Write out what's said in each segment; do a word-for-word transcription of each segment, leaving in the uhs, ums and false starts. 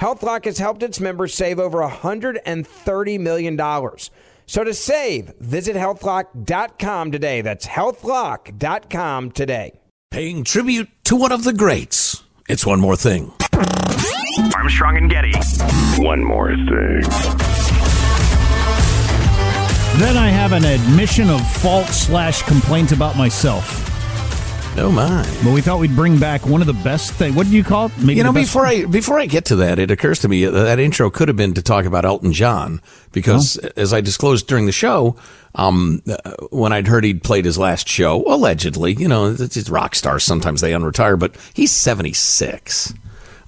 HealthLock has helped its members save over one hundred thirty million dollars. So to save, visit health lock dot com today. That's health lock dot com today. Paying tribute to one of the greats. It's one more thing. Armstrong and Getty. One more thing. Then I have an admission of fault slash complaint about myself. Oh my! But we thought we'd bring back one of the best things. What did you call it? Maybe you know, before one? I before I get to that, it occurs to me that, that intro could have been to talk about Elton John because, oh. as I disclosed during the show, um, when I'd heard he'd played his last show, allegedly, you know, it's rock stars sometimes they unretire, but he's seventy-six.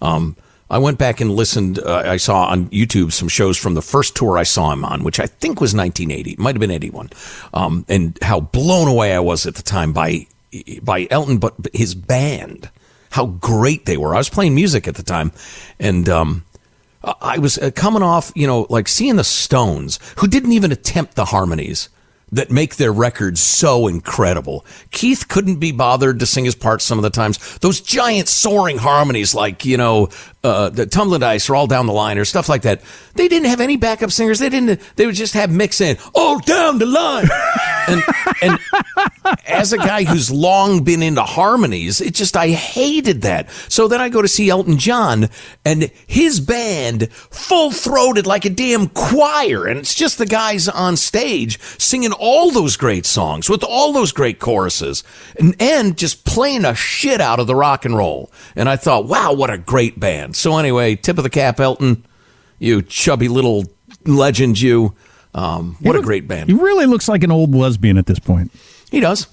Um, I went back and listened. Uh, I saw on YouTube some shows from the first tour I saw him on, which I think was nineteen eighty. It might have been eighty-one. Um, and how blown away I was at the time by by Elton, but his band, how great they were. I was playing music at the time, and um, I was coming off, you know, like seeing the Stones, who didn't even attempt the harmonies that make their records so incredible. Keith couldn't be bothered to sing his parts some of the times. Those giant soaring harmonies like, you know, uh, the Tumbling Dice or All Down the Line or stuff like that. They didn't have any backup singers. They didn't. They would just have mix in, All Down the Line. and, and as a guy who's long been into harmonies, it just, I hated that. So then I go to see Elton John and his band full-throated like a damn choir. And it's just the guys on stage singing all those great songs with all those great choruses and, and just playing a shit out of the rock and roll. And I thought, wow, what a great band. So anyway, tip of the cap, Elton, you chubby little legend, you. Um, what look, a great band. He really looks like an old lesbian at this point. He does.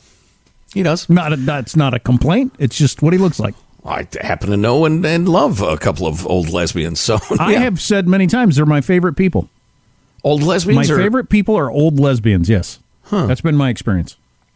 He does. Not a, that's not a complaint. It's just what he looks like. I happen to know and, and love a couple of old lesbians. So yeah. I have said many times they're my favorite people. Old lesbians? My are... favorite people are old lesbians, yes. Huh. That's been my experience.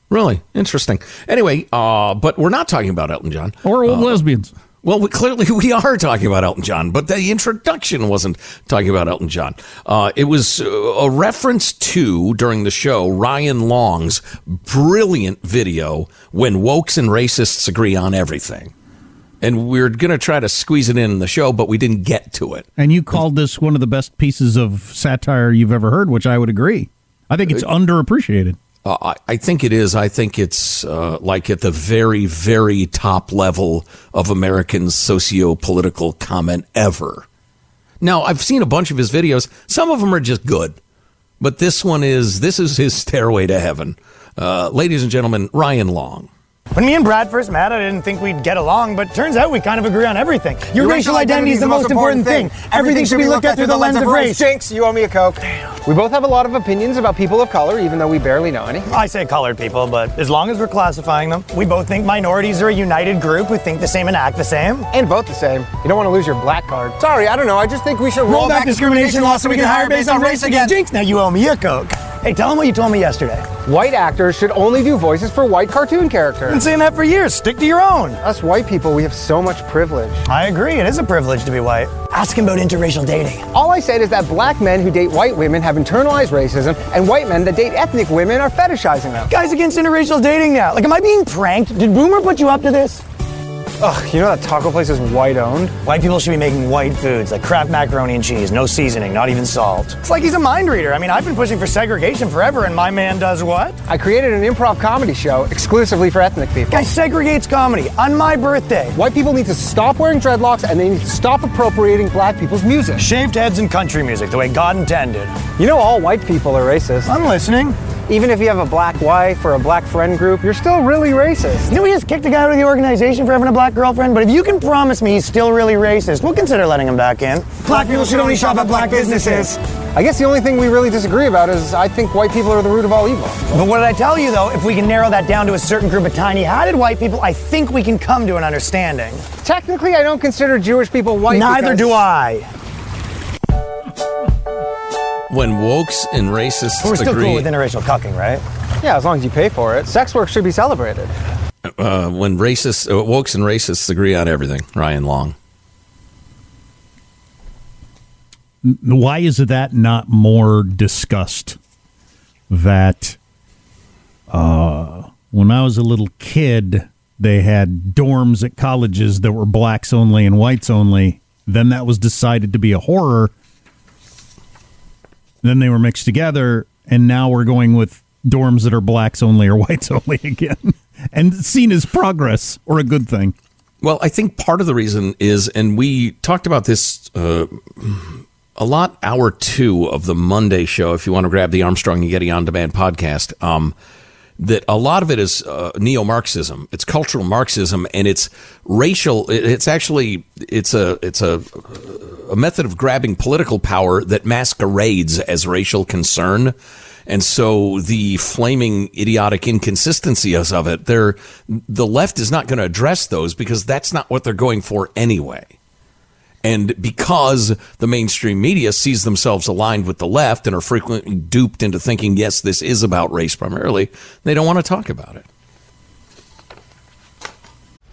Really? Interesting. Anyway, uh, but we're not talking about Elton John. Or old uh, lesbians. Well, we, clearly we are talking about Elton John, but the introduction wasn't talking about Elton John. Uh, it was a reference to, during the show, Ryan Long's brilliant video, When Wokes and Racists Agree on Everything. And we were going to try to squeeze it in the show, but we didn't get to it. And you called this one of the best pieces of satire you've ever heard, which I would agree. I think it's underappreciated. Uh, I think it is. I think it's uh, like at the very, very top level of American socio-political comment ever. Now, I've seen a bunch of his videos. Some of them are just good. But this one is, this is his stairway to heaven. Uh, ladies and gentlemen, Ryan Long. When me and Brad first met, I didn't think we'd get along, but turns out we kind of agree on everything. Your, Your racial, racial identity is the most important thing. thing. Everything, Everything should be looked at through the lens of race. Jinx, you owe me a Coke. Damn. We both have a lot of opinions about people of color, even though we barely know any. I say colored people, but as long as we're classifying them, we both think minorities are a united group who think the same and act the same. And vote the same. You don't want to lose your black card. Sorry, I don't know. I just think we should roll, roll back, back discrimination laws so we can hire based on race again. Jinx, now you owe me a Coke. Hey, tell them what you told me yesterday. White actors should only do voices for white cartoon characters. I've been saying that for years. Stick to your own. Us white people, we have so much privilege. I agree. It is a privilege to be white. Ask him about interracial dating. All I said is that black men who date white women have internalized racism, and white men that date ethnic women are fetishizing them. Guys against interracial dating now. Like, am I being pranked? Did Boomer put you up to this? Ugh, you know that taco place is white-owned? White people should be making white foods, like Kraft macaroni and cheese, no seasoning, not even salt. It's like he's a mind reader. I mean, I've been pushing for segregation forever, and my man does what? I created an improv comedy show exclusively for ethnic people. Guy segregates comedy on my birthday. White people need to stop wearing dreadlocks, and they need to stop appropriating black people's music. Shaved heads and country music, the way God intended. You know all white people are racist. I'm listening. Even if you have a black wife or a black friend group, you're still really racist. You know, we just kicked a guy out of the organization for having a black girlfriend, but if you can promise me he's still really racist, we'll consider letting him back in. Black people should only shop at black businesses. I guess the only thing we really disagree about is I think white people are the root of all evil. But what did I tell you, though? If we can narrow that down to a certain group of tiny-hatted white people, I think we can come to an understanding. Technically, I don't consider Jewish people white. Neither because... do I. When wokes and racists agree... We're still agree, cool with interracial cucking, right? Yeah, as long as you pay for it. Sex work should be celebrated. Uh, when racists, uh, wokes and racists agree on everything, Ryan Long. Why is that not more discussed? That uh, when I was a little kid, they had dorms at colleges that were blacks only and whites only. Then that was decided to be a horror. Then they were mixed together, and now we're going with dorms that are blacks only or whites only again. And seen as progress or a good thing. Well, I think part of the reason is, and we talked about this uh, a lot, hour two of the Monday show, if you want to grab the Armstrong and Getty On Demand podcast, um, that a lot of it is uh, neo-Marxism. It's cultural Marxism, and it's racial. It's actually, it's a, it's a... a method of grabbing political power that masquerades as racial concern. And so the flaming idiotic inconsistencies of it, they're, the left is not going to address those because that's not what they're going for anyway. And because the mainstream media sees themselves aligned with the left and are frequently duped into thinking, yes, this is about race primarily, they don't want to talk about it.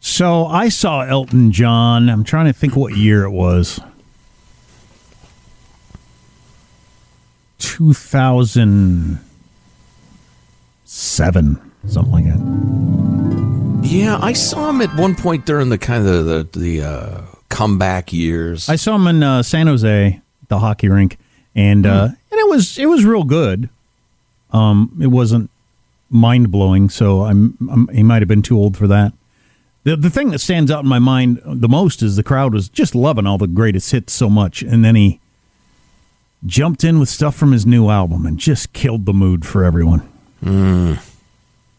So I saw Elton John. I'm trying to think what year it was. two thousand seven, something like that. Yeah, I saw him at one point during the kind of the the uh, comeback years. I saw him in uh, San Jose, the hockey rink, and mm. uh, and it was it was real good. Um, it wasn't mind blowing, so I'm, I'm he might have been too old for that. The the thing that stands out in my mind the most is the crowd was just loving all the greatest hits so much, and then he jumped in with stuff from his new album and just killed the mood for everyone. Mm.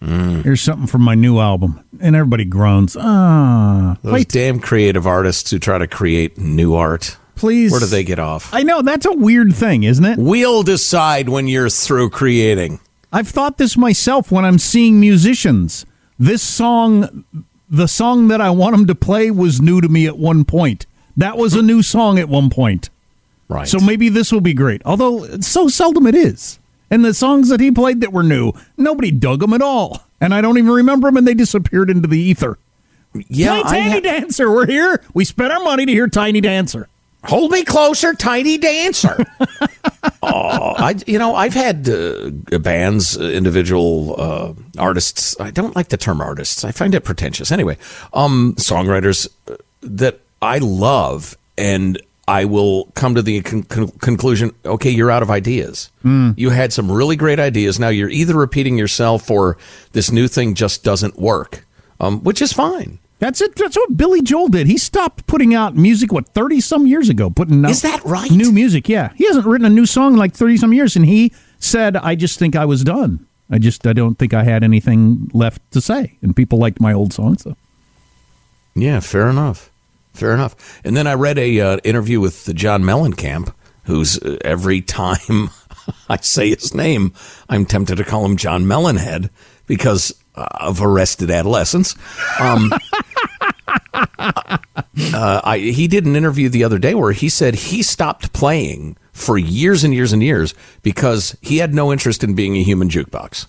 Mm. Here's something from my new album, and everybody groans. Ah, those wait. damn creative artists who try to create new art. Please, where do they get off? I know, that's a weird thing, isn't it? We'll decide when you're through creating. I've thought this myself when I'm seeing musicians. This song, the song that I want them to play, was new to me at one point. That was a new song at one point. Right. So maybe this will be great. Although, so seldom it is. And the songs that he played that were new, nobody dug them at all. And I don't even remember them, and they disappeared into the ether. Yeah, Play Tiny ha- Dancer. We're here. We spent our money to hear Tiny Dancer. Hold me closer, Tiny Dancer. Oh, I, you know, I've had uh, bands, individual uh, artists. I don't like the term artists. I find it pretentious. Anyway, um, songwriters that I love, and I will come to the con- con- conclusion, okay, you're out of ideas. Mm. You had some really great ideas. Now you're either repeating yourself or this new thing just doesn't work, um, which is fine. That's it. That's what Billy Joel did. He stopped putting out music, what, thirty-some years ago? Putting out Is that right? New music, yeah. He hasn't written a new song in like thirty-some years, and he said, I just think I was done. I just, I don't think I had anything left to say, and people liked my old songs. So. Yeah, fair enough. Fair enough. And then I read a uh, interview with John Mellencamp, who's uh, every time I say his name, I'm tempted to call him John Mellenhead because uh, of Arrested Adolescence. Um Uh, I, he did an interview the other day where he said he stopped playing for years and years and years because he had no interest in being a human jukebox.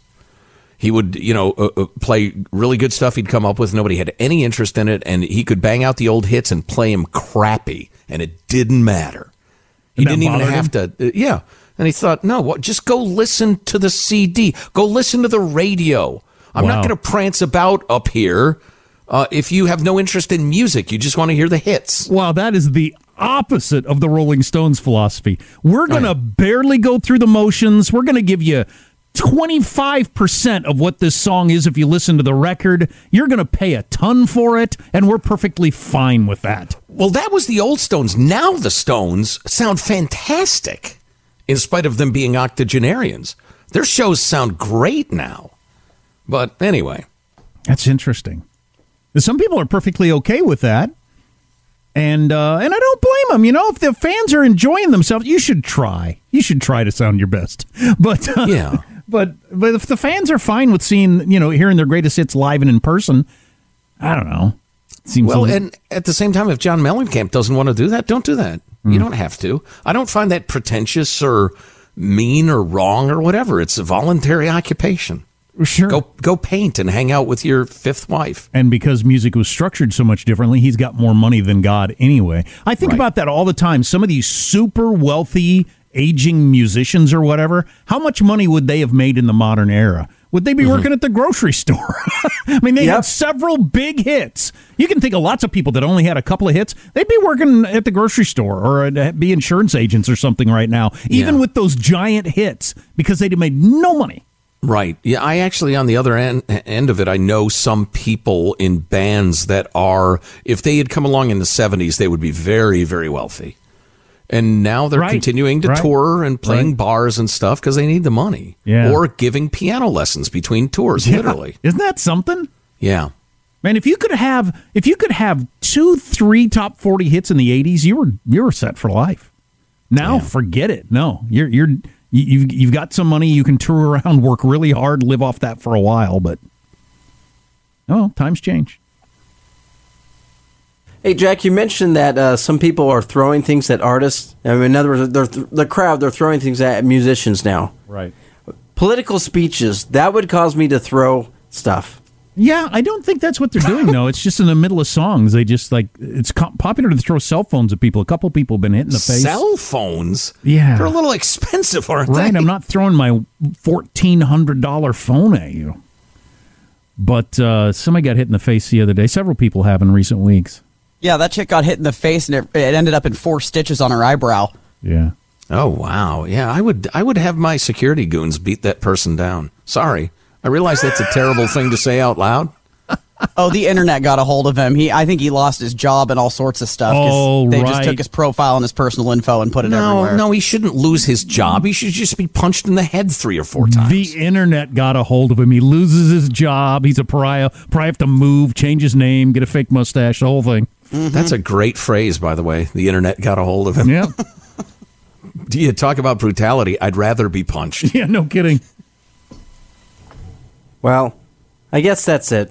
He would, you know, uh, play really good stuff he'd come up with. Nobody had any interest in it, and he could bang out the old hits and play them crappy, and it didn't matter. He didn't even have to. Uh, yeah. And he thought, no, what, just go listen to the C D. Go listen to the radio. I'm wow. not going to prance about up here. Uh, if you have no interest in music, you just want to hear the hits. Wow, that is the opposite of the Rolling Stones philosophy. We're going to barely go through the motions. We're going to give you twenty-five percent of what this song is if you listen to the record. You're going to pay a ton for it, and we're perfectly fine with that. Well, that was the old Stones. Now the Stones sound fantastic, in spite of them being octogenarians. Their shows sound great now. But anyway. That's interesting. Some people are perfectly okay with that, and uh, and I don't blame them. You know, if the fans are enjoying themselves, you should try. You should try to sound your best. But uh, yeah, but but if the fans are fine with seeing, you know, hearing their greatest hits live and in person, I don't know. Seems well, little... and at the same time, if John Mellencamp doesn't want to do that, don't do that. Mm. You don't have to. I don't find that pretentious or mean or wrong or whatever. It's a voluntary occupation. Sure. Go go paint and hang out with your fifth wife. And because music was structured so much differently, he's got more money than God anyway. I think right. about that all the time. Some of these super wealthy, aging musicians or whatever, how much money would they have made in the modern era? Would they be mm-hmm. working at the grocery store? I mean, they yep. had several big hits. You can think of lots of people that only had a couple of hits. They'd be working at the grocery store or be insurance agents or something right now, even yeah. with those giant hits, because they'd have made no money. Right. Yeah, I actually, on the other end, end of it, I know some people in bands that are, if they had come along in the seventies, they would be very, very wealthy. And now they're right. continuing to right. tour and playing right. bars and stuff because they need the money. Yeah. Or giving piano lessons between tours, yeah. literally. Isn't that something? Yeah. Man, if you could have if you could have two, three top forty hits in the eighties, you were you were set for life. Now, yeah. forget it. No, you're you're... You've, you've got some money, you can tour around, work really hard, live off that for a while, but, oh, times change. Hey, Jack, you mentioned that uh, some people are throwing things at artists. I mean, in other words, they're th- the crowd, they're throwing things at musicians now. Right. Political speeches, that would cause me to throw stuff. Yeah, I don't think that's what they're doing, though. It's just in the middle of songs. They just, like, it's co- popular to throw cell phones at people. A couple people have been hit in the face. Cell phones? Yeah. They're a little expensive, aren't they? Right, I'm not throwing my fourteen hundred dollars phone at you. But uh, somebody got hit in the face the other day. Several people have in recent weeks. Yeah, that chick got hit in the face, and it, it ended up in four stitches on her eyebrow. Yeah. Oh, wow. Yeah, I would, I would have my security goons beat that person down. Sorry. I realize that's a terrible thing to say out loud. Oh, the internet got a hold of him. He, I think he lost his job and all sorts of stuff. Oh, they right. just took his profile and his personal info and put it no, everywhere. No, he shouldn't lose his job. He should just be punched in the head three or four times. The internet got a hold of him. He loses his job. He's a pariah. Probably have to move, change his name, get a fake mustache, the whole thing. Mm-hmm. That's a great phrase, by the way. The internet got a hold of him. Yeah. Do you talk about brutality? I'd rather be punched. Yeah, no kidding. Well, I guess that's it.